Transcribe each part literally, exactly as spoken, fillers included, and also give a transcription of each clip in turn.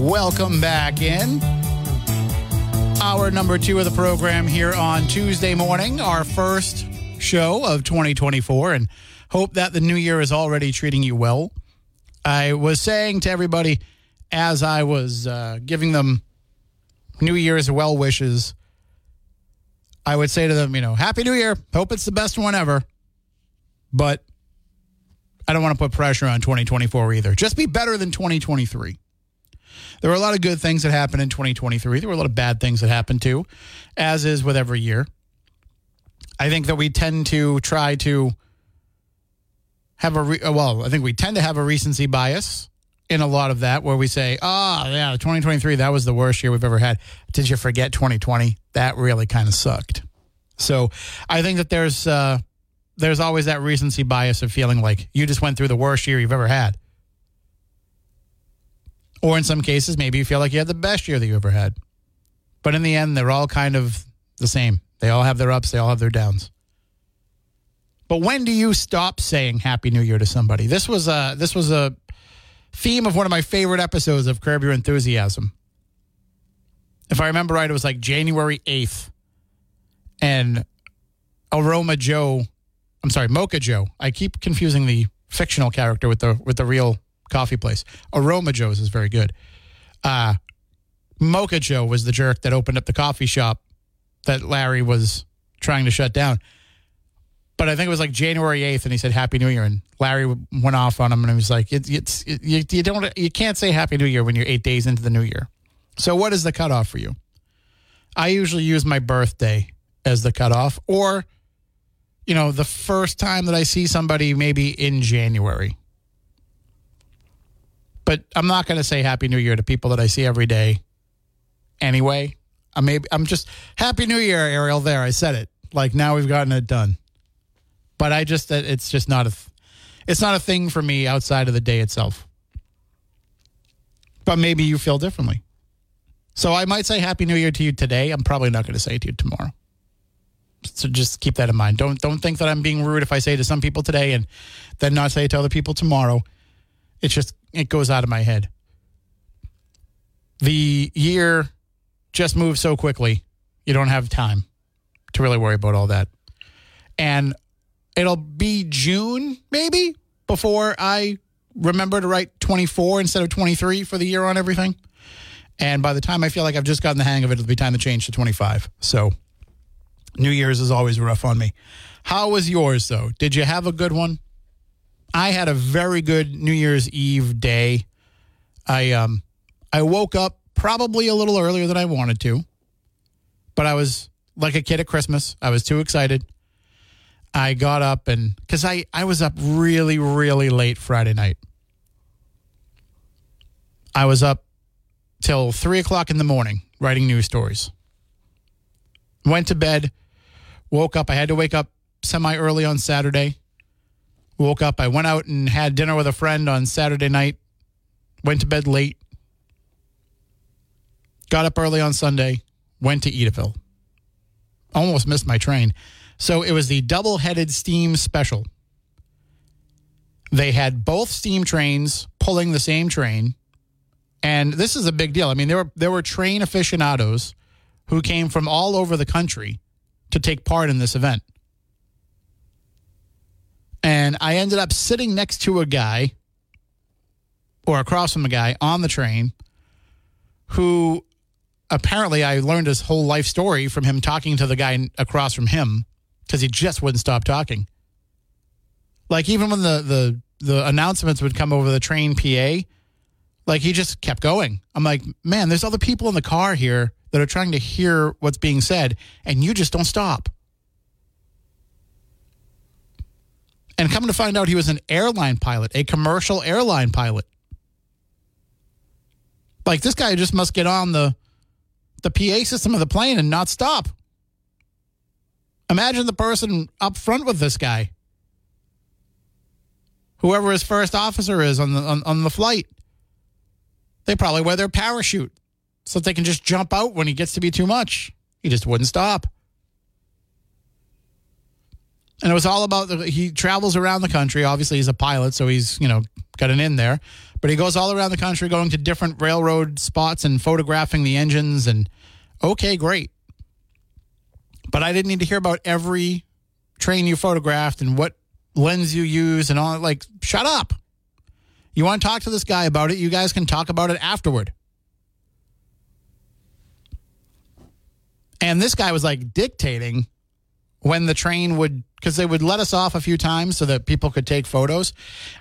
Welcome back in. Hour number two of the program here on Tuesday morning, our first show of twenty twenty-four, and hope that the new year is already treating you well. I was saying to everybody as I was uh, giving them New Year's well wishes, I would say to them, you know, Happy New Year. Hope it's the best one ever. But I don't want to put pressure on twenty twenty-four either. Just be better than twenty twenty-three. There were a lot of good things that happened in twenty twenty-three. There were a lot of bad things that happened too, as is with every year. I think that we tend to try to have a, re- well, I think we tend to have a recency bias in a lot of that, where we say, oh, yeah, twenty twenty-three, that was the worst year we've ever had. Did you forget twenty twenty? That really kind of sucked. So I think that there's uh, there's always that recency bias of feeling like you just went through the worst year you've ever had. Or in some cases, maybe you feel like you had the best year that you ever had. But in the end, they're all kind of the same. They all have their ups. They all have their downs. But when do you stop saying Happy New Year to somebody? This was a, this was a theme of one of my favorite episodes of Curb Your Enthusiasm. If I remember right, it was like January eighth. And Aroma Joe, I'm sorry, Mocha Joe. I keep confusing the fictional character with the with the real coffee place. Aroma Joe's is very good. Uh, Mocha Joe was the jerk that opened up the coffee shop that Larry was trying to shut down. But I think it was like January eighth, and he said Happy New Year, and Larry went off on him, and he was like, it, it's, it, you, you don't, you can't say Happy New Year when you're eight days into the new year. So what is the cutoff for you? I usually use my birthday as the cutoff, or, you know, the first time that I see somebody maybe in January. But I'm not going to say Happy New Year to people that I see every day anyway. I may, I'm just, Happy New Year, Ariel, there, I said it. Like, now we've gotten it done. But I just, it's just not a, it's not a thing for me outside of the day itself. But maybe you feel differently. So I might say Happy New Year to you today. I'm probably not going to say it to you tomorrow. So just keep that in mind. Don't, don't think that I'm being rude if I say it to some people today and then not say it to other people tomorrow. It's just, it goes out of my head. The year just moves so quickly. You don't have time to really worry about all that. And it'll be June, maybe, before I remember to write twenty-four instead of twenty-three for the year on everything. And by the time I feel like I've just gotten the hang of it, it'll be time to change to twenty-five. So New Year's is always rough on me. How was yours, though? Did you have a good one? I had a very good New Year's Eve day. I um, I woke up probably a little earlier than I wanted to, but I was like a kid at Christmas. I was too excited. I got up and, because I, I was up really, really late Friday night. I was up till three o'clock in the morning writing news stories. Went to bed, woke up. I had to wake up semi-early on Saturday. Woke up, I went out and had dinner with a friend on Saturday night, went to bed late, got up early on Sunday, went to Edaville. Almost missed my train. So it was the Double Headed Steam Special. They had both steam trains pulling the same train And this is a big deal. I mean, there were there were train aficionados who came from all over the country to take part in this event. And I ended up sitting next to a guy, or across from a guy, on the train who apparently I learned his whole life story from him talking to the guy across from him, because he just wouldn't stop talking. Like, even when the, the, the announcements would come over the train P A, like, he just kept going. I'm like, man, there's other people in the car here that are trying to hear what's being said, and you just don't stop. And coming to find out, he was an airline pilot, a commercial airline pilot. Like, this guy just must get on the, the P A system of the plane and not stop. Imagine the person up front with this guy, whoever his first officer is on the on, on the flight. They probably wear their parachute so that they can just jump out when he gets to be too much. He just wouldn't stop. And it was all about, the, he travels around the country. Obviously, he's a pilot, so he's, you know, got an in there. But he goes all around the country going to different railroad spots and photographing the engines. And, okay, great. But I didn't need to hear about every train you photographed and what lens you use and all that. Like, shut up. You want to talk to this guy about it, you guys can talk about it afterward. And this guy was like dictating when the train would, because they would let us off a few times so that people could take photos,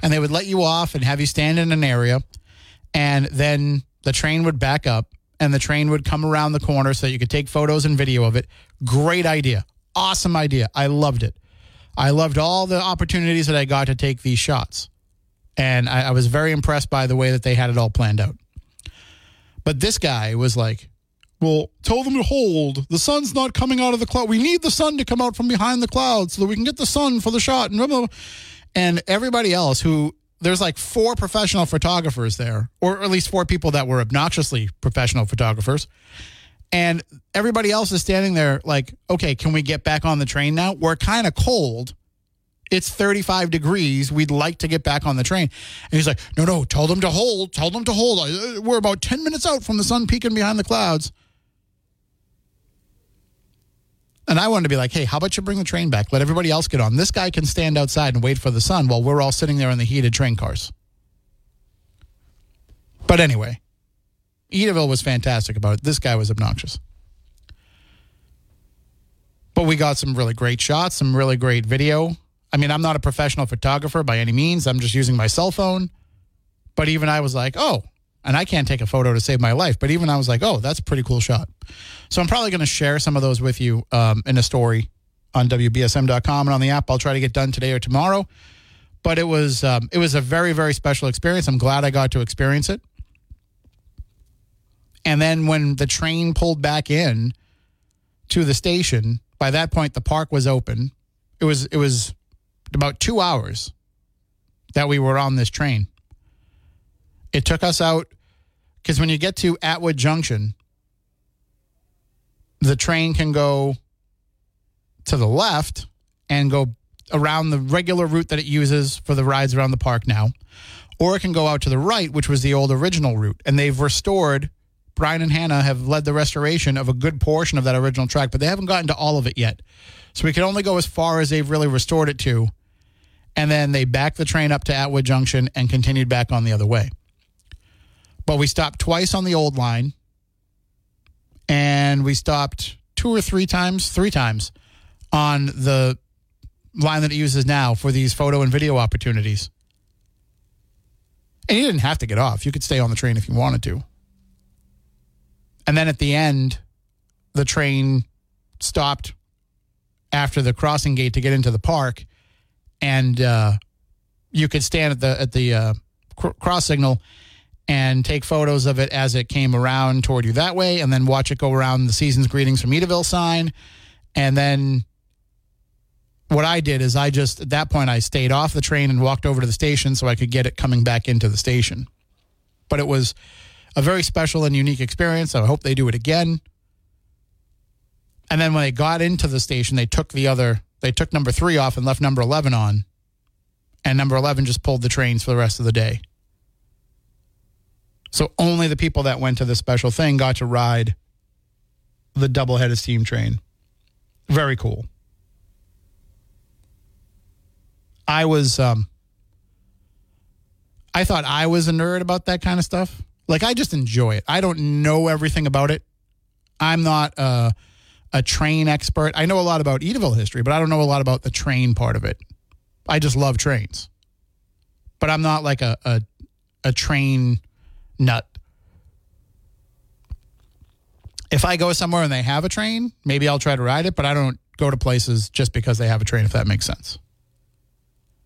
and they would let you off and have you stand in an area, and then the train would back up and the train would come around the corner so you could take photos and video of it. Great idea. Awesome idea. I loved it. I loved all the opportunities that I got to take these shots. And I, I was very impressed by the way that they had it all planned out. But this guy was like, well, tell them to hold. The sun's not coming out of the cloud. We need the sun to come out from behind the clouds so that we can get the sun for the shot. And blah, blah, blah. And everybody else who, there's like four professional photographers there, or at least four people that were obnoxiously professional photographers. And everybody else is standing there like, okay, can we get back on the train now? We're kind of cold. It's thirty-five degrees. We'd like to get back on the train. And he's like, no, no, tell them to hold. Tell them to hold. We're about ten minutes out from the sun peeking behind the clouds. And I wanted to be like, hey, how about you bring the train back? Let everybody else get on. This guy can stand outside and wait for the sun while we're all sitting there in the heated train cars. But anyway, Edaville was fantastic about it. This guy was obnoxious. But we got some really great shots, some really great video. I mean, I'm not a professional photographer by any means. I'm just using my cell phone. But even I was like, oh, and I can't take a photo to save my life. But even I was like, oh, that's a pretty cool shot. So I'm probably going to share some of those with you um, in a story on W B S M dot com and on the app. I'll try to get done today or tomorrow. But it was um, it was a very, very special experience. I'm glad I got to experience it. And then when the train pulled back in to the station, by that point, the park was open. It was it was... about two hours that we were on this train. It took us out, because when you get to Atwood Junction, the train can go to the left and go around the regular route that it uses for the rides around the park now, or it can go out to the right, which was the old original route. And they've restored, Brian and Hannah have led the restoration of a good portion of that original track, but they haven't gotten to all of it yet. So we can only go as far as they've really restored it to. And then they backed the train up to Atwood Junction and continued back on the other way. But we stopped twice on the old line. And we stopped two or three times, three times, on the line that it uses now for these photo and video opportunities. And you didn't have to get off. You could stay on the train if you wanted to. And then at the end, the train stopped after the crossing gate to get into the park, and uh, you could stand at the at the uh, cr- cross signal and take photos of it as it came around toward you that way, and then watch it go around the Season's Greetings from Edaville sign. And then what I did is I just, at that point, I stayed off the train and walked over to the station so I could get it coming back into the station. But it was a very special and unique experience. I hope they do it again. And then when they got into the station, they took the other, they took number three off and left number eleven on. And number eleven just pulled the trains for the rest of the day. So only the people that went to the special thing got to ride the Double Headed Steam train. Very cool. I was, um, I thought I was a nerd about that kind of stuff. Like, I just enjoy it. I don't know everything about it. I'm not a, a train expert. I know a lot about Edaville history, but I don't know a lot about the train part of it. I just love trains. But I'm not like a a, a train nut. If I go somewhere and they have a train, maybe I'll try to ride it, but I don't go to places just because they have a train, if that makes sense.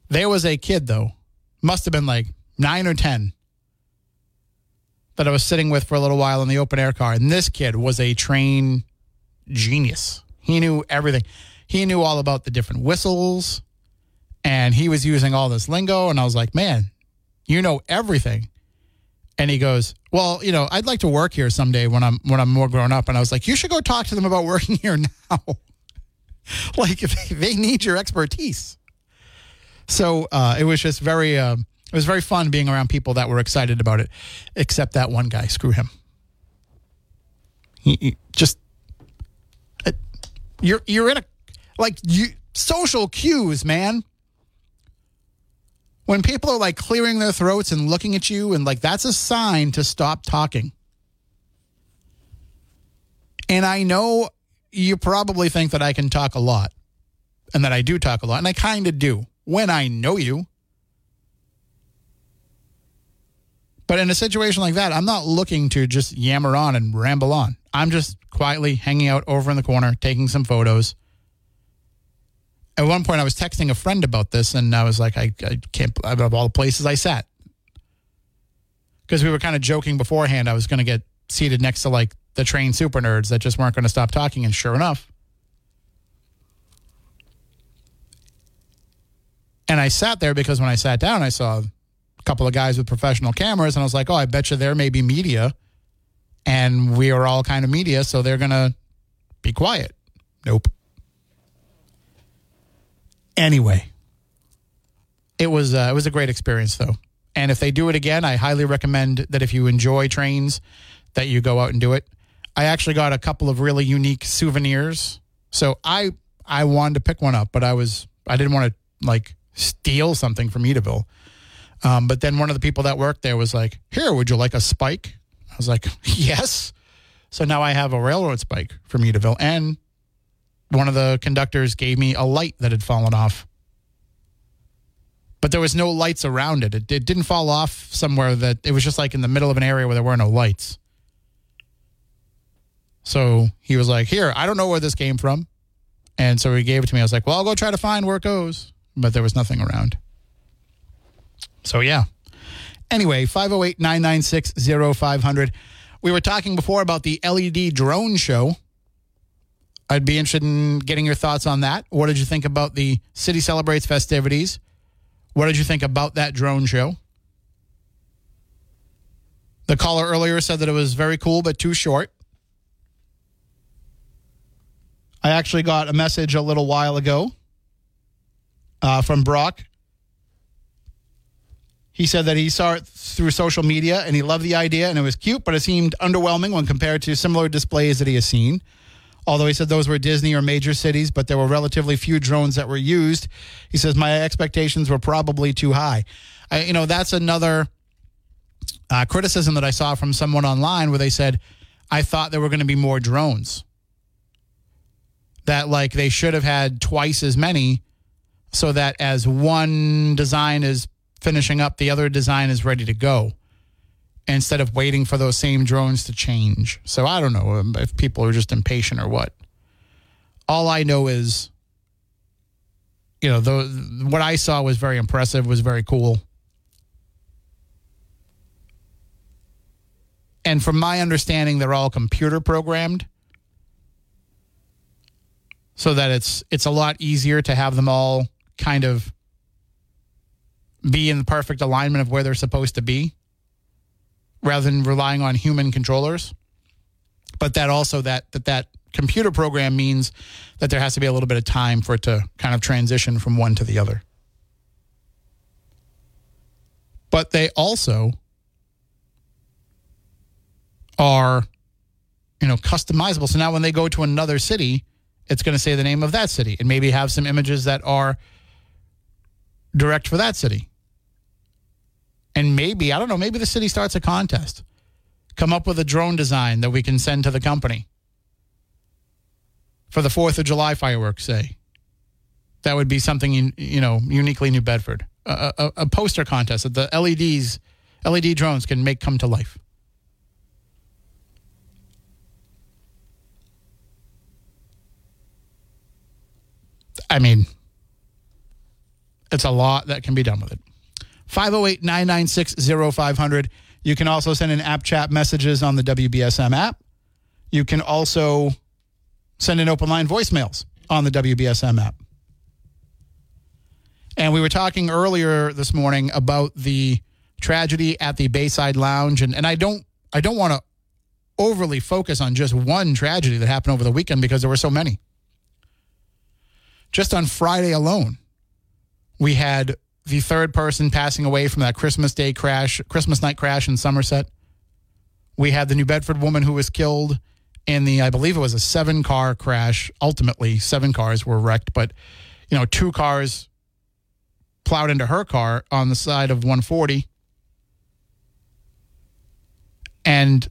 There was a kid, though, must have been like nine or ten, that I was sitting with for a little while in the open air car. And this kid was a train genius. He knew everything. He knew all about the different whistles, and he was using all this lingo. And I was like, man, you know everything. And he goes, well, you know, I'd like to work here someday when I'm when I'm more grown up. And I was like, you should go talk to them about working here now. Like, they need your expertise. So uh, it was just very, uh, it was very fun being around people that were excited about it, except that one guy. Screw him. He, he just, uh, you're you're in a, like, you social cues, man. When people are like clearing their throats and looking at you, and like, that's a sign to stop talking. And I know you probably think that I can talk a lot and that I do talk a lot. And I kind of do when I know you. But in a situation like that, I'm not looking to just yammer on and ramble on. I'm just quietly hanging out over in the corner, taking some photos. At one point, I was texting a friend about this, and I was like, I, I can't, out of all the places I sat. Because we were kind of joking beforehand, I was going to get seated next to, like, the train super nerds that just weren't going to stop talking, and sure enough. And I sat there because when I sat down, I saw a couple of guys with professional cameras, and I was like, oh, I bet you there may be media, and we are all kind of media, so they're going to be quiet. Nope. Anyway, it was uh, it was a great experience, though. And if they do it again, I highly recommend that if you enjoy trains, that you go out and do it. I actually got a couple of really unique souvenirs. So I I wanted to pick one up, but I was I didn't want to, like, steal something from Edaville. Um, but then one of the people that worked there was like, here, would you like a spike? I was like, yes. So now I have a railroad spike from Edaville, and one of the conductors gave me a light that had fallen off. But there was no lights around it. It, it didn't fall off somewhere that... It was just like in the middle of an area where there were no lights. So he was like, here, I don't know where this came from. And so he gave it to me. I was like, well, I'll go try to find where it goes. But there was nothing around. So, yeah. Anyway, five oh eight, nine nine six, oh five hundred. We were talking before about the L E D drone show. I'd be interested in getting your thoughts on that. What did you think about the City Celebrates festivities? What did you think about that drone show? The caller earlier said that it was very cool, but too short. I actually got a message a little while ago uh, from Brock. He said that he saw it through social media and he loved the idea and it was cute, but it seemed underwhelming when compared to similar displays that he has seen. Although he said those were Disney or major cities, but there were relatively few drones that were used. He says, my expectations were probably too high. I, you know, that's another uh, criticism that I saw from someone online where they said, I thought there were going to be more drones. That, like, they should have had twice as many so that as one design is finishing up, the other design is ready to go, instead of waiting for those same drones to change. So I don't know if people are just impatient or what. All I know is, you know, the, what I saw was very impressive, was very cool. And from my understanding, they're all computer programmed, so that it's it's a lot easier to have them all kind of be in the perfect alignment of where they're supposed to be, rather than relying on human controllers. But that also, that, that that computer program means that there has to be a little bit of time for it to kind of transition from one to the other. But they also are, you know, customizable. So now when they go to another city, it's going to say the name of that city and maybe have some images that are direct for that city. And maybe, I don't know, maybe the city starts a contest. Come up with a drone design that we can send to the company for the fourth of July fireworks, say. That would be something, you know, uniquely New Bedford. A, a, a poster contest that the L E Ds, L E D drones can make come to life. I mean, it's a lot that can be done with it. five oh eight, nine nine six, oh five hundred. You can also send in app chat messages on the W B S M app. You can also send in open line voicemails on the W B S M app. And we were talking earlier this morning about the tragedy at the Bayside Lounge. And, and I don't I don't want to overly focus on just one tragedy that happened over the weekend because there were so many. Just on Friday alone, we had the third person passing away from that Christmas Day crash, Christmas night crash in Somerset. We had the New Bedford woman who was killed in the, I believe it was a seven-car crash. Ultimately, seven cars were wrecked, but, you know, two cars plowed into her car on the side of one forty. And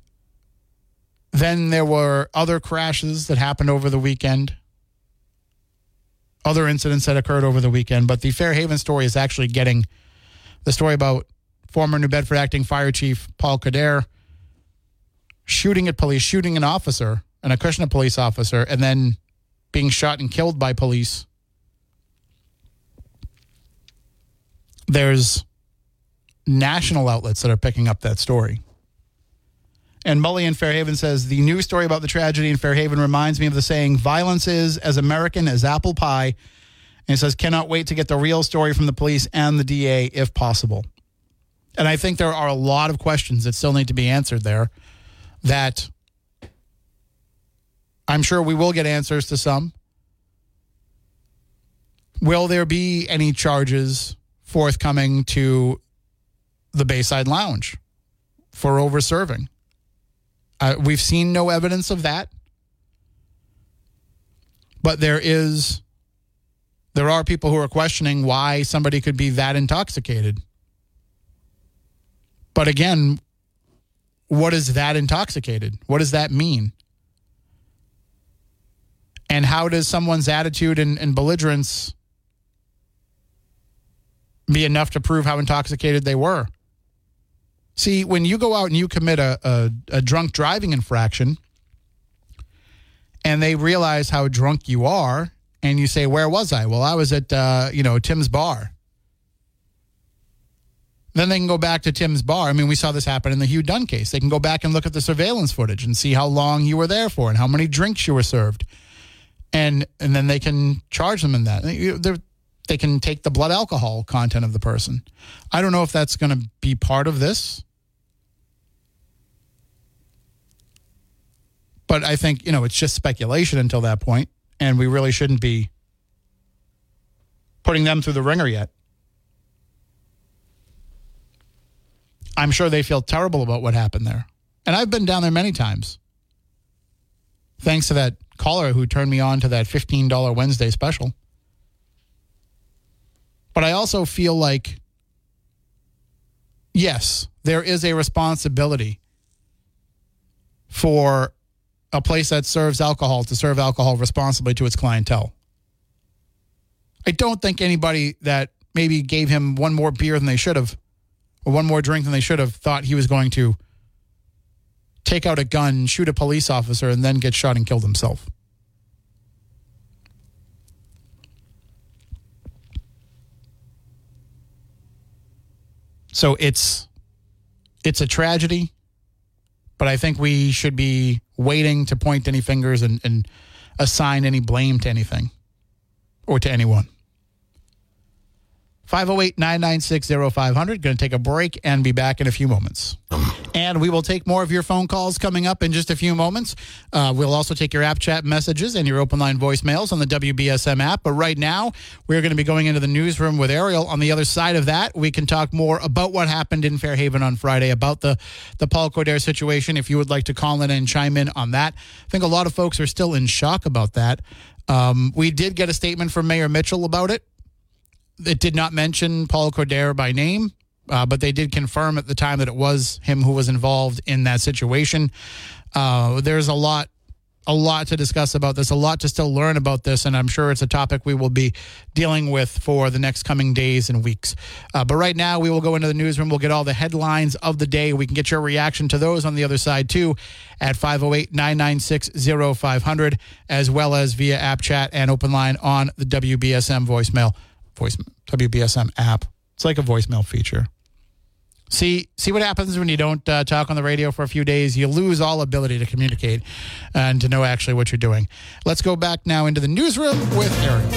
then there were other crashes that happened over the weekend, other incidents that occurred over the weekend. But the Fairhaven story is actually getting the story about former New Bedford acting fire chief Paul Coderre shooting at police, shooting an officer, an Acushnet police officer, and then being shot and killed by police. There's national outlets that are picking up that story. And Mully in Fairhaven says, the news story about the tragedy in Fairhaven reminds me of the saying, violence is as American as apple pie. And it says, cannot wait to get the real story from the police and the D A if possible. And I think there are a lot of questions that still need to be answered there that I'm sure we will get answers to some. Will there be any charges forthcoming to the Bayside Lounge for over-serving? Uh, we've seen no evidence of that, but there is, there are people who are questioning why somebody could be that intoxicated. But again, what is that intoxicated? What does that mean? And how does someone's attitude and, and belligerence be enough to prove how intoxicated they were? See, when you go out and you commit a, a, a drunk driving infraction and they realize how drunk you are and you say, where was I? Well, I was at, uh, you know, Tim's Bar. Then they can go back to Tim's Bar. I mean, we saw this happen in the Hugh Dunn case. They can go back and look at the surveillance footage and see how long you were there for and how many drinks you were served. And and then they can charge them in that. They're, They can take the blood alcohol content of the person. I don't know if that's going to be part of this. But I think, you know, it's just speculation until that point, and we really shouldn't be putting them through the ringer yet. I'm sure they feel terrible about what happened there. And I've been down there many times. Thanks to that caller who turned me on to that fifteen dollars Wednesday special. But I also feel like, yes, there is a responsibility for a place that serves alcohol to serve alcohol responsibly to its clientele. I don't think anybody that maybe gave him one more beer than they should have or one more drink than they should have thought he was going to take out a gun, shoot a police officer, and then get shot and killed himself. So it's it's a tragedy, but I think we should be waiting to point any fingers and, and assign any blame to anything or to anyone. five oh eight, nine nine six, oh five hundred. Going to take a break and be back in a few moments. And we will take more of your phone calls coming up in just a few moments. Uh, we'll also take your app chat messages and your open line voicemails on the W B S M app. But right now, we're going to be going into the newsroom with Ariel. On the other side of that, we can talk more about what happened in Fairhaven on Friday, about the, the Paul Coderre situation, if you would like to call in and chime in on that. I think a lot of folks are still in shock about that. Um, we did get a statement from Mayor Mitchell about it. It did not mention Paul Coderre by name, uh, but they did confirm at the time that it was him who was involved in that situation. Uh, there's a lot, a lot to discuss about this, a lot to still learn about this, and I'm sure it's a topic we will be dealing with for the next coming days and weeks. Uh, but right now, we will go into the newsroom. We'll get all the headlines of the day. We can get your reaction to those on the other side, too, at five oh eight, nine nine six, oh five hundred, as well as via app chat and open line on the W B S M voicemail. Voice, W B S M app. It's like a voicemail feature. See see what happens when you don't uh, talk on the radio for a few days. You lose all ability to communicate and to know actually what you're doing. Let's go back now into the newsroom with Ariel.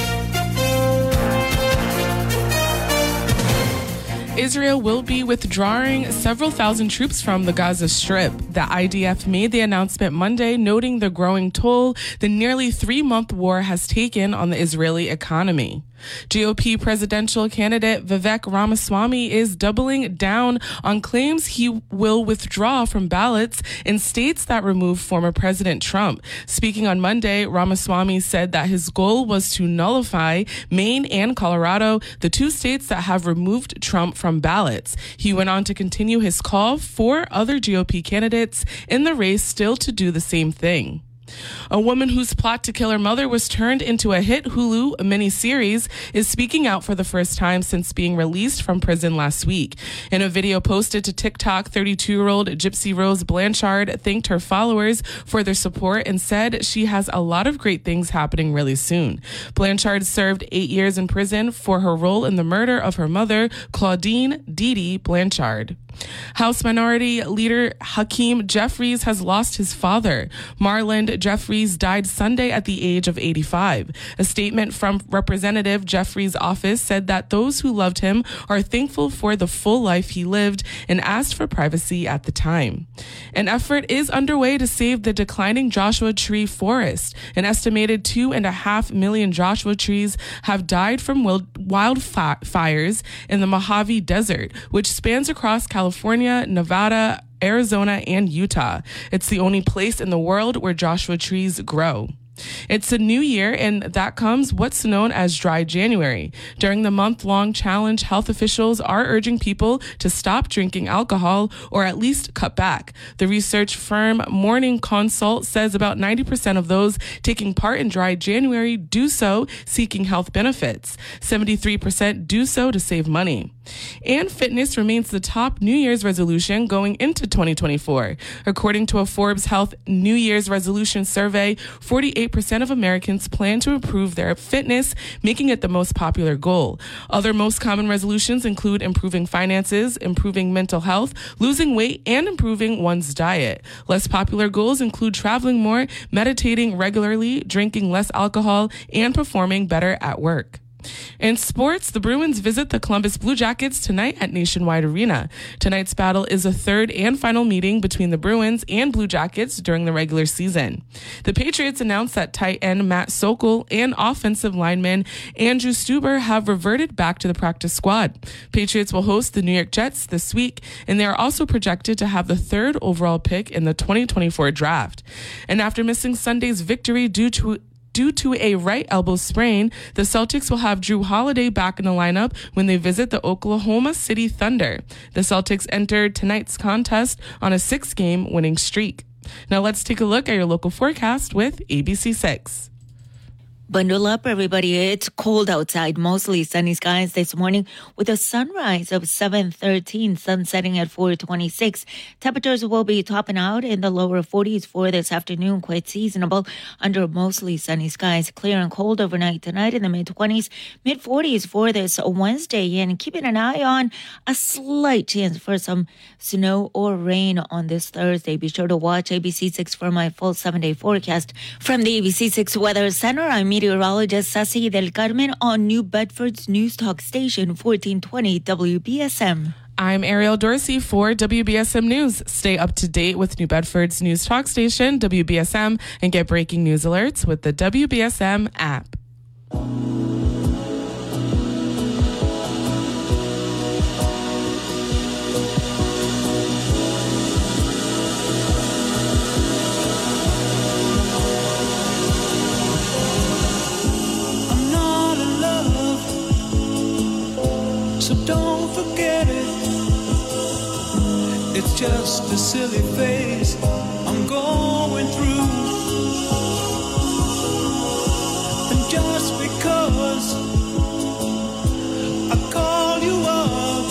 Israel will be withdrawing several thousand troops from the Gaza Strip. The I D F made the announcement Monday, noting the growing toll the nearly three-month war has taken on the Israeli economy. G O P presidential candidate Vivek Ramaswamy is doubling down on claims he will withdraw from ballots in states that remove former President Trump. Speaking on Monday, Ramaswamy said that his goal was to nullify Maine and Colorado, the two states that have removed Trump from ballots. He went on to continue his call for other G O P candidates in the race still to do the same thing. A woman whose plot to kill her mother was turned into a hit Hulu miniseries is speaking out for the first time since being released from prison last week. In a video posted to TikTok, thirty-two-year-old Gypsy Rose Blanchard thanked her followers for their support and said she has a lot of great things happening really soon. Blanchard served eight years in prison for her role in the murder of her mother, Claudine Didi Blanchard. House Minority Leader Hakeem Jeffries has lost his father. Marland Jeffries died Sunday at the age of eighty-five. A statement from Representative Jeffries' office said that those who loved him are thankful for the full life he lived and asked for privacy at the time. An effort is underway to save the declining Joshua tree forest. An estimated two and a half million Joshua trees have died from wildfires in the Mojave Desert, which spans across California. California, Nevada, Arizona, and Utah. It's the only place in the world where Joshua trees grow. It's a new year, and that comes what's known as Dry January. During the month-long challenge, health officials are urging people to stop drinking alcohol or at least cut back. The research firm Morning Consult says about ninety percent of those taking part in Dry January do so seeking health benefits. seventy-three percent do so to save money. And fitness remains the top New Year's resolution going into twenty twenty-four. According to a Forbes Health New Year's resolution survey, forty-eight percent of Americans plan to improve their fitness, making it the most popular goal. Other most common resolutions include improving finances, improving mental health, losing weight, and improving one's diet. Less popular goals include traveling more, meditating regularly, drinking less alcohol, and performing better at work. In sports, the Bruins visit the Columbus Blue Jackets tonight at Nationwide Arena. Tonight's battle is a third and final meeting between the Bruins and Blue Jackets during the regular season. The Patriots announced that tight end Matt Sokol and offensive lineman Andrew Stuber have reverted back to the practice squad. Patriots will host the New York Jets this week, and they are also projected to have the third overall pick in the twenty twenty-four draft. And after missing Sunday's victory due to Due to a right elbow sprain, the Celtics will have Drew Holiday back in the lineup when they visit the Oklahoma City Thunder. The Celtics entered tonight's contest on a six-game winning streak. Now let's take a look at your local forecast with A B C six. Bundle up, everybody. It's cold outside, mostly sunny skies this morning with a sunrise of seven thirteen, sun setting at four twenty-six. Temperatures will be topping out in the lower forties for this afternoon, quite seasonable under mostly sunny skies. Clear and cold overnight tonight in the mid-twenties, mid-forties for this Wednesday, and keeping an eye on a slight chance for some snow or rain on this Thursday. Be sure to watch A B C six for my full seven-day forecast. From the A B C six Weather Center, I'm meeting meteorologist Ceci del Carmen on New Bedford's News Talk Station, fourteen twenty W B S M. I'm Ariel Dorsey for W B S M News. Stay up to date with New Bedford's News Talk Station, W B S M, and get breaking news alerts with the W B S M app. It's just a silly phase I'm going through. And just because I call you up,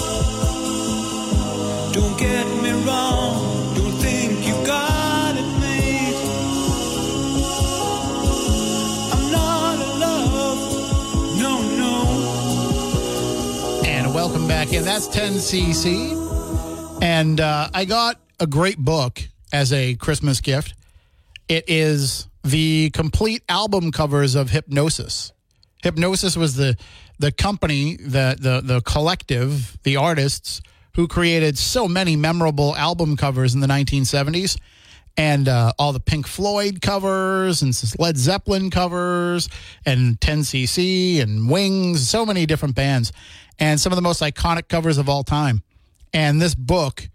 don't get me wrong, don't think you got it made. I'm not alone, no, no. And welcome back in. That's ten C C. And uh, I got a great book as a Christmas gift. It is the complete album covers of Hipgnosis. Hipgnosis was the the company, the, the, the collective, the artists who created so many memorable album covers in the nineteen seventies. And uh, all the Pink Floyd covers and Led Zeppelin covers and ten C C and Wings, so many different bands. And some of the most iconic covers of all time. And this book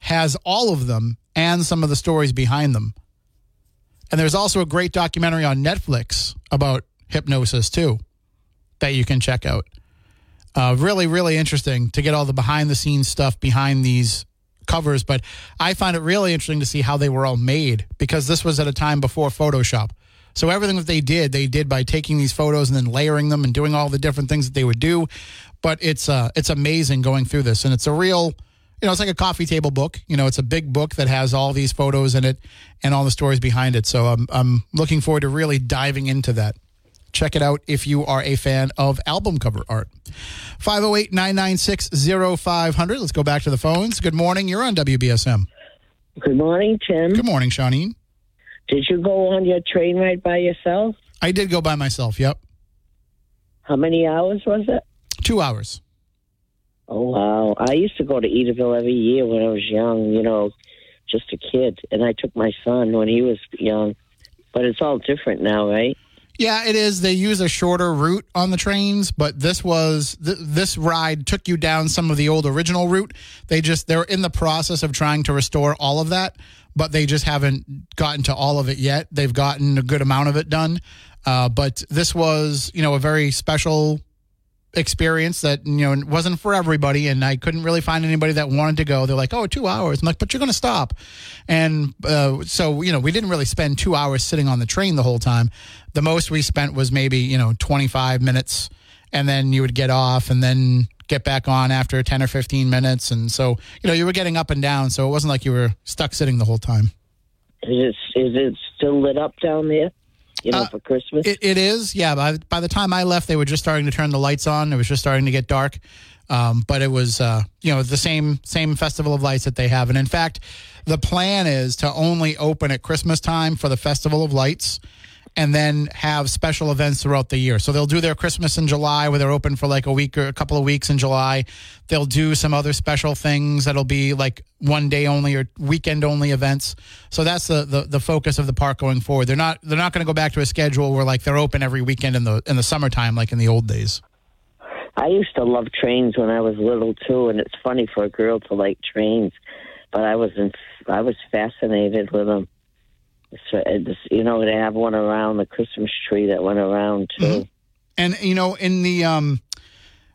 has all of them and some of the stories behind them. And there's also a great documentary on Netflix about Hipgnosis, too, that you can check out. Uh, really, really interesting to get all the behind-the-scenes stuff behind these covers. But I find it really interesting to see how they were all made, because this was at a time before Photoshop. So everything that they did, they did by taking these photos and then layering them and doing all the different things that they would do. But it's uh, it's amazing going through this. And it's a real, you know, it's like a coffee table book. You know, it's a big book that has all these photos in it and all the stories behind it. So I'm, I'm looking forward to really diving into that. Check it out if you are a fan of album cover art. five oh eight, nine nine six, oh five hundred. Let's go back to the phones. Good morning. You're on W B S M. Good morning, Tim. Good morning, Shawneen. Did you go on your train ride by yourself? I did go by myself, yep. How many hours was it? Two hours. Oh, wow. I used to go to Edaville every year when I was young, you know, just a kid. And I took my son when he was young. But it's all different now, right? Yeah, it is. They use a shorter route on the trains, but this was th- this ride took you down some of the old original route. They just, they're in the process of trying to restore all of that, but they just haven't gotten to all of it yet. They've gotten a good amount of it done. Uh, but this was, you know, a very special experience that, you know, wasn't for everybody, and I couldn't really find anybody that wanted to go. They're like, oh, two hours. I'm like, but you're going to stop. And uh, so, you know, we didn't really spend two hours sitting on the train the whole time. The most we spent was maybe, you know, twenty-five minutes, and then you would get off and then get back on after ten or fifteen minutes. And so, you know, you were getting up and down, so it wasn't like you were stuck sitting the whole time. Is it, is it still lit up down there, you know, uh, for Christmas? It, it is, yeah. By, by the time I left, they were just starting to turn the lights on. It was just starting to get dark. Um, but it was, uh, you know, the same same Festival of Lights that they have. And, in fact, the plan is to only open at Christmas time for the Festival of Lights, and then have special events throughout the year. So they'll do their Christmas in July, where they're open for like a week or a couple of weeks in July. They'll do some other special things that'll be like one day only or weekend only events. So that's the the, the focus of the park going forward. They're not they're not going to go back to a schedule where like they're open every weekend in the in the summertime like in the old days. I used to love trains when I was little too, and it's funny for a girl to like trains, but I was in, I was fascinated with them. So, you know, they have one around the Christmas tree that went around too. Mm-hmm. And you know, in the um,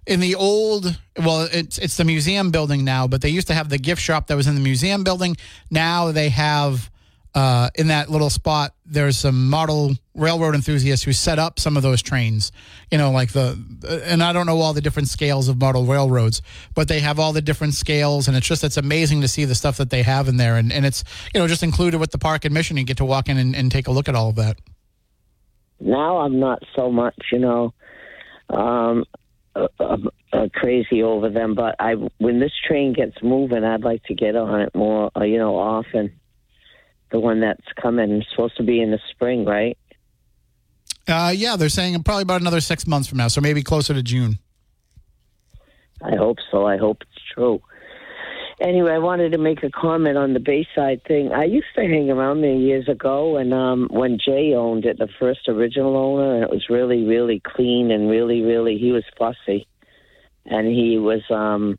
in the old, well, it's it's the museum building now, but they used to have the gift shop that was in the museum building. Now they have uh, in that little spot, there's some model railroad enthusiasts who set up some of those trains. You know, like the and I don't know all the different scales of model railroads, but they have all the different scales, and it's just it's amazing to see the stuff that they have in there, and, and it's, you know, just included with the park admission. You get to walk in and, and take a look at all of that. Now I'm not so much, you know, um, uh, uh, uh, crazy over them, but I when this train gets moving, I'd like to get on it more, uh, you know, often. The one that's coming, it's supposed to be in the spring, right? Uh, yeah, they're saying probably about another six months from now, so maybe closer to June. I hope so. I hope it's true. Anyway, I wanted to make a comment on the Bayside thing. I used to hang around there years ago, and um, when Jay owned it, the first original owner, and it was really, really clean and really, really, he was fussy. And he was, um,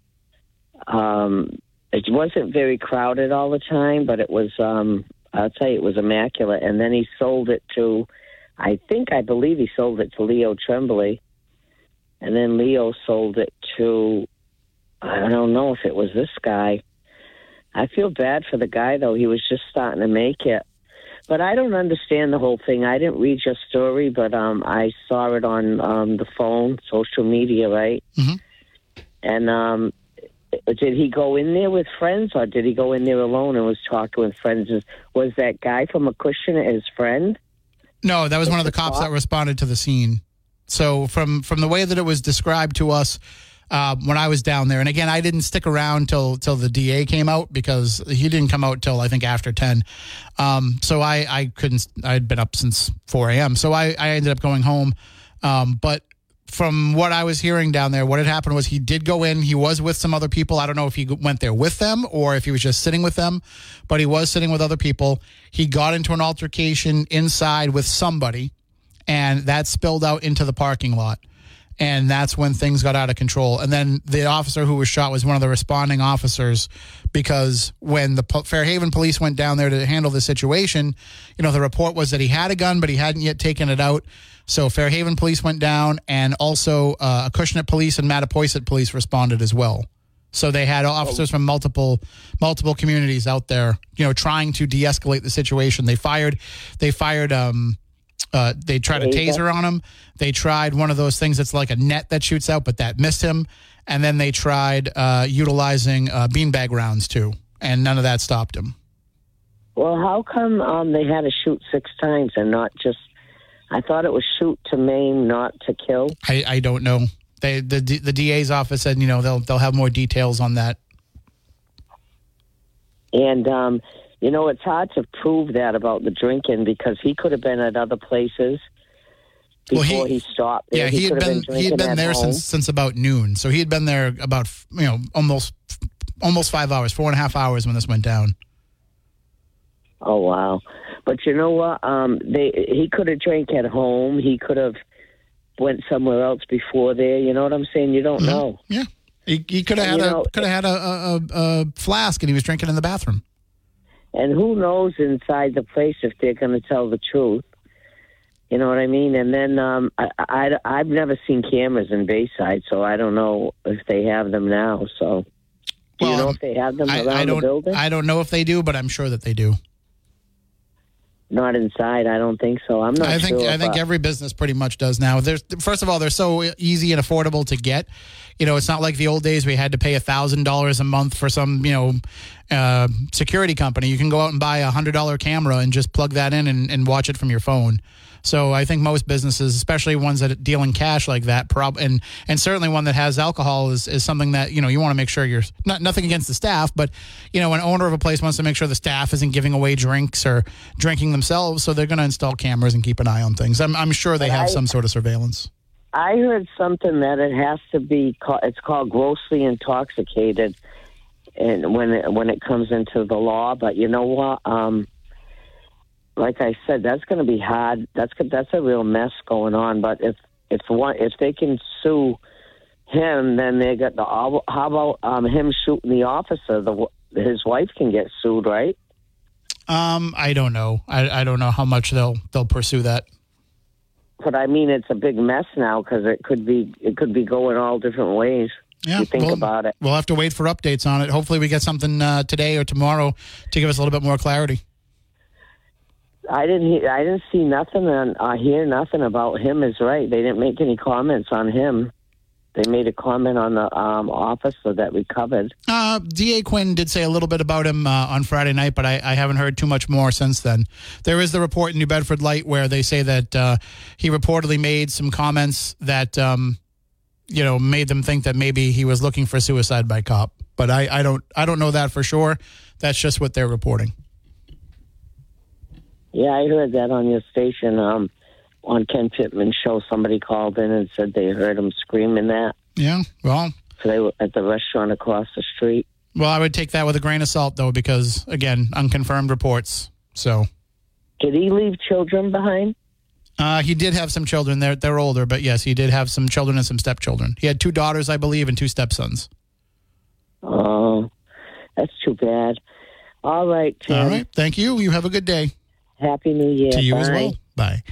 um, it wasn't very crowded all the time, but it was, um, I'll tell you, it was immaculate. And then he sold it to, I think, I believe he sold it to Leo Tremblay. And then Leo sold it to, I don't know if it was this guy. I feel bad for the guy, though. He was just starting to make it. But I don't understand the whole thing. I didn't read your story, but um, I saw it on um, the phone, social media, right? Mm-hmm. And um, did he go in there with friends, or did he go in there alone and was talking with friends? Was that guy from Acushnet his friend? No, that was, was one of the, the cops cop? that responded to the scene. So from, from the way that it was described to us, Uh, when I was down there, and again, I didn't stick around till till the D A came out, because he didn't come out till I think after ten. Um, so I, I couldn't. I had been up since four a.m. So I, I ended up going home. Um, but from what I was hearing down there, what had happened was he did go in. He was with some other people. I don't know if he went there with them or if he was just sitting with them, but he was sitting with other people. He got into an altercation inside with somebody, and that spilled out into the parking lot. And that's when things got out of control. And then the officer who was shot was one of the responding officers, because when the po- Fairhaven police went down there to handle the situation, you know, the report was that he had a gun, but he hadn't yet taken it out. So Fairhaven police went down, and also uh, Acushnet police and Mattapoisett police responded as well. So they had officers from multiple multiple communities out there, you know, trying to de-escalate the situation. They fired, they fired, um, Uh, they tried a taser on him. They tried one of those things that's like a net that shoots out, but that missed him. And then they tried uh, utilizing uh, beanbag rounds, too, and none of that stopped him. Well, how come um, they had to shoot six times and not just... I thought it was shoot to maim, not to kill. I, I don't know. They the the D A's office said, you know, they'll, they'll have more details on that. And... Um, You know, it's hard to prove that about the drinking, because he could have been at other places before well, he, he stopped. Yeah, he, he had been, been he had been there home. since since about noon. So he had been there about, you know, almost almost five hours, four and a half hours when this went down. Oh, wow. But you know what? Um, they he could have drank at home. He could have went somewhere else before there. You know what I'm saying? You don't mm-hmm. know. Yeah. He, he could have had, a, know, could have had a, a, a flask, and he was drinking in the bathroom. And who knows inside the place if they're going to tell the truth? You know what I mean? And then um, I, I, I've never seen cameras in Bayside, so I don't know if they have them now. So do well, you know um, if they have them around I, I the building? I don't know if they do, but I'm sure that they do. Not inside. I don't think so. I'm not I think, sure. I think I... every business pretty much does now. There's, first of all, they're so easy and affordable to get. You know, it's not like the old days we had to pay one thousand dollars a month for some, you know, uh, security company. You can go out and buy a one hundred dollars camera and just plug that in and, and watch it from your phone. So I think most businesses, especially ones that deal in cash like that, prob- and, and certainly one that has alcohol is, is something that, you know, you want to make sure you're not, nothing against the staff, but, you know, an owner of a place wants to make sure the staff isn't giving away drinks or drinking themselves. So they're going to install cameras and keep an eye on things. I'm, I'm sure they have I, some sort of surveillance. I heard something that it has to be, call, it's called grossly intoxicated, and when it, when it comes into the law, but you know what, um, like I said, that's going to be hard. That's that's a real mess going on. But if if one if they can sue him, then they got the how about um, him shooting the officer? The his wife can get sued, right? Um, I don't know. I I don't know how much they'll they'll pursue that. But I mean, it's a big mess now, because it could be it could be going all different ways. Yeah, you think we'll, about it. We'll have to wait for updates on it. Hopefully, we get something uh, today or tomorrow to give us a little bit more clarity. I didn't hear, I didn't see nothing and I uh, hear nothing about him is right. They didn't make any comments on him. They made a comment on the um, officer that recovered. Uh, D A Quinn did say a little bit about him uh, on Friday night, but I, I haven't heard too much more since then. There is the report in New Bedford Light where they say that uh, he reportedly made some comments that, um, you know, made them think that maybe he was looking for suicide by cop. But I, I don't I don't know that for sure. That's just what they're reporting. Yeah, I heard that on your station. Um, on Ken Pittman's show, somebody called in and said they heard him screaming that. Yeah, well. So they were at the restaurant across the street. Well, I would take that with a grain of salt, though, because, again, unconfirmed reports, so. Did he leave children behind? Uh, he did have some children. They're, they're older, but, yes, he did have some children and some stepchildren. He had two daughters, I believe, and two stepsons. Oh, that's too bad. All right, Tim. All right, thank you. You have a good day. Happy New Year. To you Bye. As well. Bye.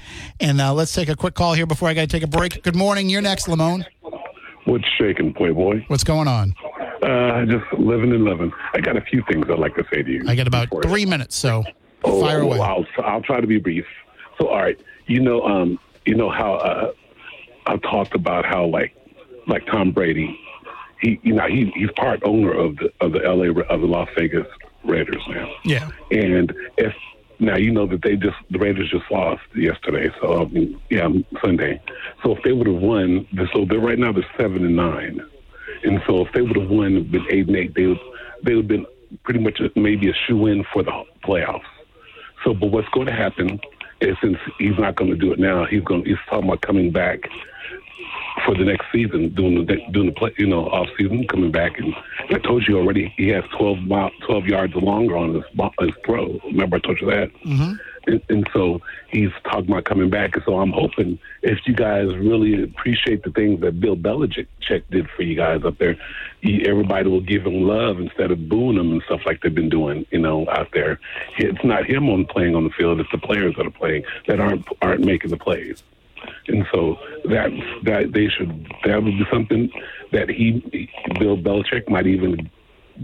And uh, let's take a quick call here before I got to take a break. Good morning. You're next, Lamone. What's shaking, Playboy? What's going on? Uh, just living and loving. I got a few things I'd like to say to you. I got about three it. minutes, so oh, fire away. I'll, I'll try to be brief. So, all right, you know, um, you know how uh, I've talked about how like, like Tom Brady, he, you know, he, he's part owner of the of the L A of the Las Vegas Raiders now. Yeah. And if now you know that they just the Raiders just lost yesterday, so I mean, yeah, Sunday. So if they would have won, so they're right now they're seven and nine. And so if they would have won with eight and eight, they would they would have been pretty much maybe a shoo-in for the playoffs. So, but what's going to happen is since he's not going to do it now, he's going he's talking about coming back for the next season, doing the doing the play, you know, off season, coming back. And I told you already, he has twelve, mile, twelve yards longer on his, his throw. Remember I told you that? Mm-hmm. And, and so he's talking about coming back. And so I'm hoping if you guys really appreciate the things that Bill Belichick did for you guys up there, he, everybody will give him love instead of booing him and stuff like they've been doing, you know, out there. It's not him on playing on the field. It's the players that are playing that aren't aren't making the plays. And so that that they should that would be something that he Bill Belichick might even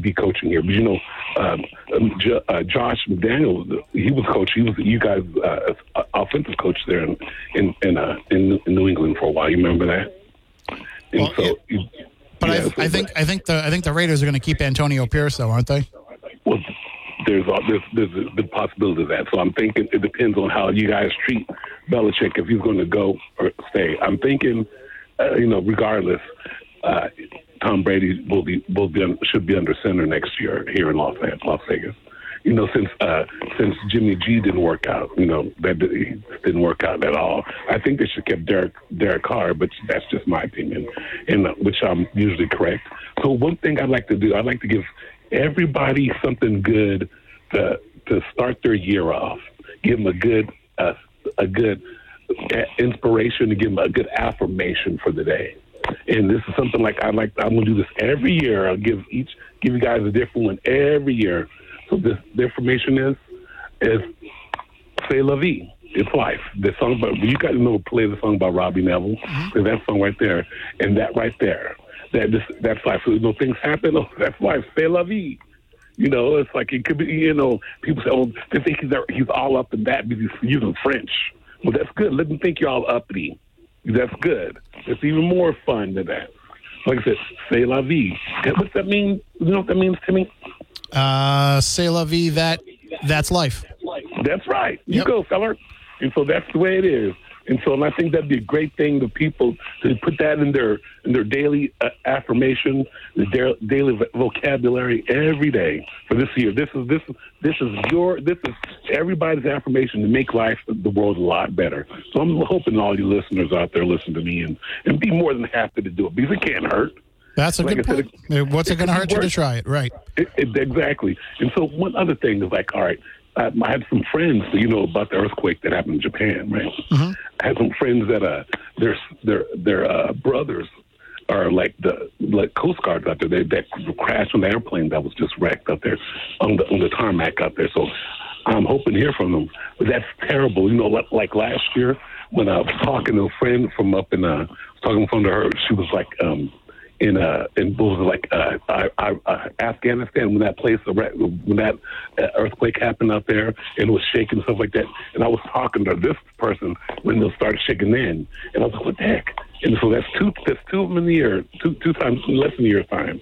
be coaching here. But you know, um, J- uh, Josh McDaniel, he was coach. He was you guys' uh, offensive coach there in in in, uh, in in New England for a while. You remember that? And well, so, it, you, but yeah, I, so I think I think the I think the Raiders are going to keep Antonio Pierce, though, aren't they? Well, There's, there's there's the possibility of that. So I'm thinking it depends on how you guys treat Belichick, if he's going to go or stay. I'm thinking, uh, you know, regardless, uh, Tom Brady will be will be should be under center next year here in Las Las Vegas. You know, since uh, since Jimmy G didn't work out, you know, that didn't work out at all. I think they should keep Derek Derek Carr, but that's just my opinion, and uh, which I'm usually correct. So one thing I'd like to do, I'd like to give everybody something good to to start their year off. Give them a good uh, a good inspiration to give them a good affirmation for the day. And this is something like I like. I'm gonna do this every year. I'll give each give you guys a different one every year. So this the affirmation is is c'est la vie. It's life. The song, but you guys know play the song by Robbie Neville. Mm-hmm. So that song right there, and that right there. That this, that's life. So, you know, things happen. Oh, that's life. C'est la vie. You know, it's like it could be, you know, people say, oh, they think he's, he's all up in that because he's using French. Well, that's good. Let them think you're all uppity. That's good. It's even more fun than that. Like I said, c'est la vie. What's that mean? You know what that means to me? Uh, c'est la vie, that, that's life. That's right. You yep. go, feller. And so that's the way it is. And so, and I think that'd be a great thing to people to put that in their in their daily uh, affirmation, their daily vocabulary every day for this year. This is this this is your this is everybody's affirmation to make life the world a lot better. So I'm hoping all you listeners out there listen to me and, and be more than happy to do it because it can't hurt. That's a like good said, point. It, What's it, it going to hurt you to try it? Right. It, it, exactly. And so one other thing is like, all right. I had some friends, you know, about the earthquake that happened in Japan, right? Mm-hmm. I had some friends that uh, their their their uh, brothers are like the like Coast Guards out there. They that crashed on the airplane that was just wrecked out there on the on the tarmac out there. So I'm hoping to hear from them. But that's terrible, you know. Like last year when I was talking to a friend from up in uh, talking from her, she was like um, in uh in was like uh, I, I, uh, Afghanistan when that place when that earthquake happened out there and it was shaking and stuff like that, and I was talking to this person when they started shaking in, and I was like, what the heck? And so that's two that's two of them in the year, two two times less than a year time.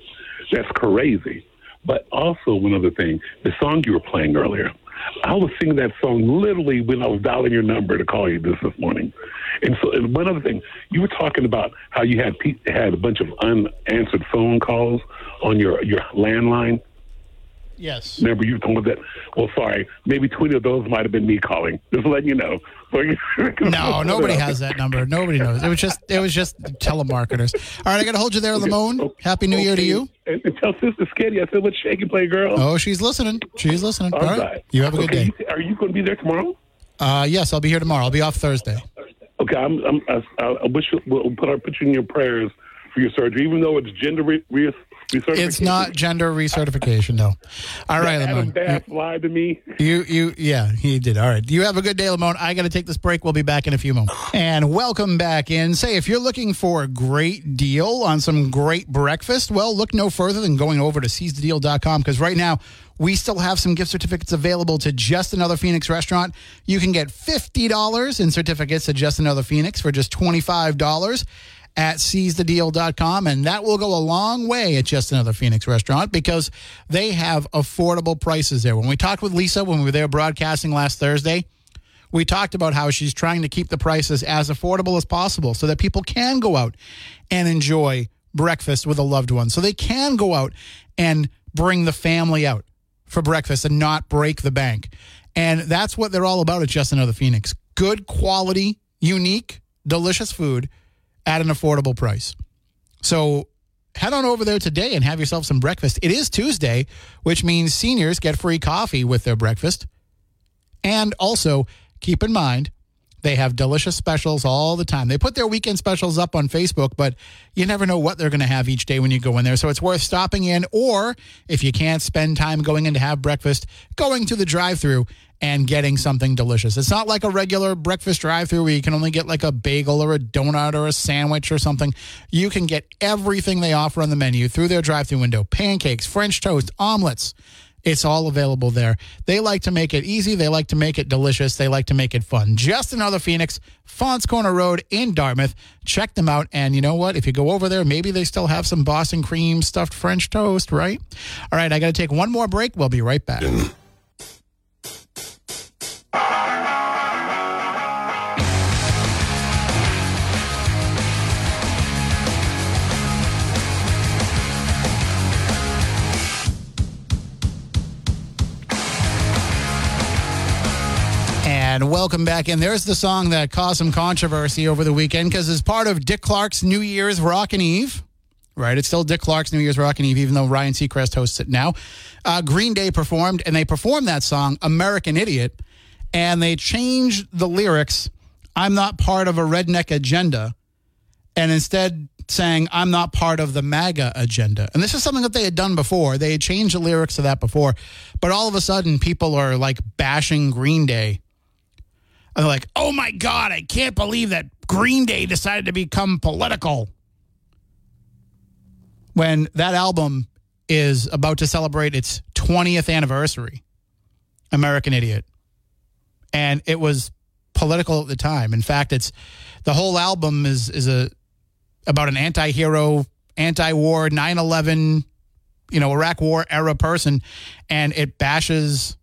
That's crazy. But also one other thing, the song you were playing earlier. I was singing that song literally when I was dialing your number to call you this this morning. And so, and one other thing, you were talking about how you had had a bunch of unanswered phone calls on your, your landline. Yes. Remember, you told me that. Well, sorry. Maybe twenty of those might have been me calling. Just letting you know. No, nobody has that number. Nobody knows. It was just it was just telemarketers. All right, I got to hold you there, okay. Lamone. Okay. Happy New okay. Year to you. And, and tell Sister Skitty I said, let's shake and play, girl. Oh, she's listening. She's listening. All, All right. right. You have a good okay. day. Are you going to be there tomorrow? Uh, yes, I'll be here tomorrow. I'll be off Thursday. Okay, I'm, I'm, I, I wish we'll put our picture in your prayers for your surgery, even though it's gender re- re- recertification. It's not gender recertification, no. All right, Lamone. Adam Bass lied to me. You, you, yeah, he did. All right. You have a good day, Lamone. I got to take this break. We'll be back in a few moments. And welcome back in. Say, if you're looking for a great deal on some great breakfast, well, look no further than going over to Seize The Deal dot com, because right now, we still have some gift certificates available to Just Another Phoenix Restaurant. You can get fifty dollars in certificates to Just Another Phoenix for just twenty-five dollars at Seize The Deal dot com, and that will go a long way at Just Another Phoenix Restaurant because they have affordable prices there. When we talked with Lisa when we were there broadcasting last Thursday, we talked about how she's trying to keep the prices as affordable as possible so that people can go out and enjoy breakfast with a loved one, so they can go out and bring the family out for breakfast and not break the bank. And that's what they're all about at Just Another Phoenix. Good quality, unique, delicious food at an affordable price. So head on over there today and have yourself some breakfast. It is Tuesday, which means seniors get free coffee with their breakfast. And also, keep in mind, they have delicious specials all the time. They put their weekend specials up on Facebook, but you never know what they're going to have each day when you go in there. So it's worth stopping in, or if you can't spend time going in to have breakfast, going to the drive-thru and getting something delicious. It's not like a regular breakfast drive-thru where you can only get like a bagel or a donut or a sandwich or something. You can get everything they offer on the menu through their drive-thru window. Pancakes, French toast, omelets. It's all available there. They like to make it easy. They like to make it delicious. They like to make it fun. Just Another Phoenix, Fonts Corner Road in Dartmouth. Check them out. And you know what? If you go over there, maybe they still have some Boston cream stuffed French toast, right? All right, I got to take one more break. We'll be right back. And welcome back in. There's the song that caused some controversy over the weekend because it's part of Dick Clark's New Year's Rockin' Eve, right? It's still Dick Clark's New Year's Rockin' Eve, even though Ryan Seacrest hosts it now. Uh, Green Day performed, and they performed that song, American Idiot, and they changed the lyrics, I'm not part of a redneck agenda, and instead sang, I'm not part of the MAGA agenda. And this is something that they had done before. They had changed the lyrics to that before, but all of a sudden, people are like bashing Green Day. And they're like, oh, my God, I can't believe that Green Day decided to become political. When that album is about to celebrate its twentieth anniversary, American Idiot. And it was political at the time. In fact, it's the whole album is is a about an anti-hero, anti-war, nine eleven, you know, Iraq War era person. And it bashes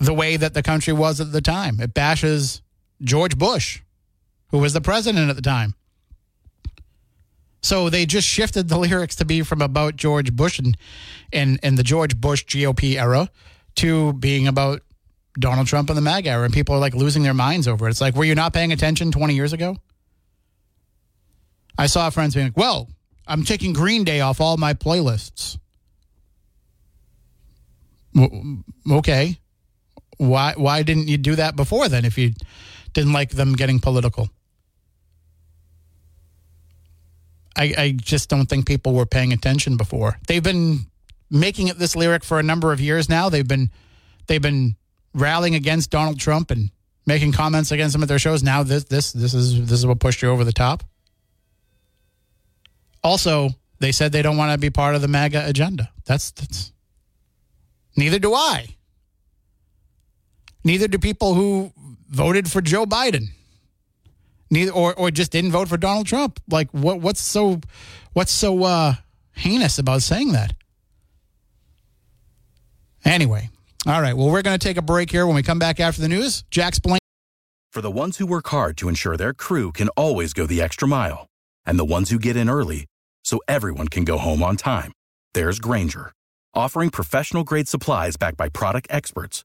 the way that the country was at the time. It bashes George Bush, who was the president at the time. So they just shifted the lyrics to be from about George Bush and, and, and the George Bush G O P era to being about Donald Trump and the MAGA era, and people are like losing their minds over it. It's like, were you not paying attention twenty years ago? I saw friends being like, well, I'm taking Green Day off all my playlists. W- okay. Why why didn't you do that before then if you didn't like them getting political? I, I just don't think people were paying attention before. They've been making it this lyric for a number of years now. They've been they've been rallying against Donald Trump and making comments against him at their shows. Now this this this is this is what pushed you over the top. Also, they said they don't want to be part of the MAGA agenda. That's that's neither do I. Neither do people who voted for Joe Biden, neither or, or just didn't vote for Donald Trump. Like, what what's so what's so uh, heinous about saying that? Anyway, all right. Well, we're going to take a break here. When we come back after the news, Jack's Blank. For the ones who work hard to ensure their crew can always go the extra mile, and the ones who get in early so everyone can go home on time, there's Grainger, offering professional-grade supplies backed by product experts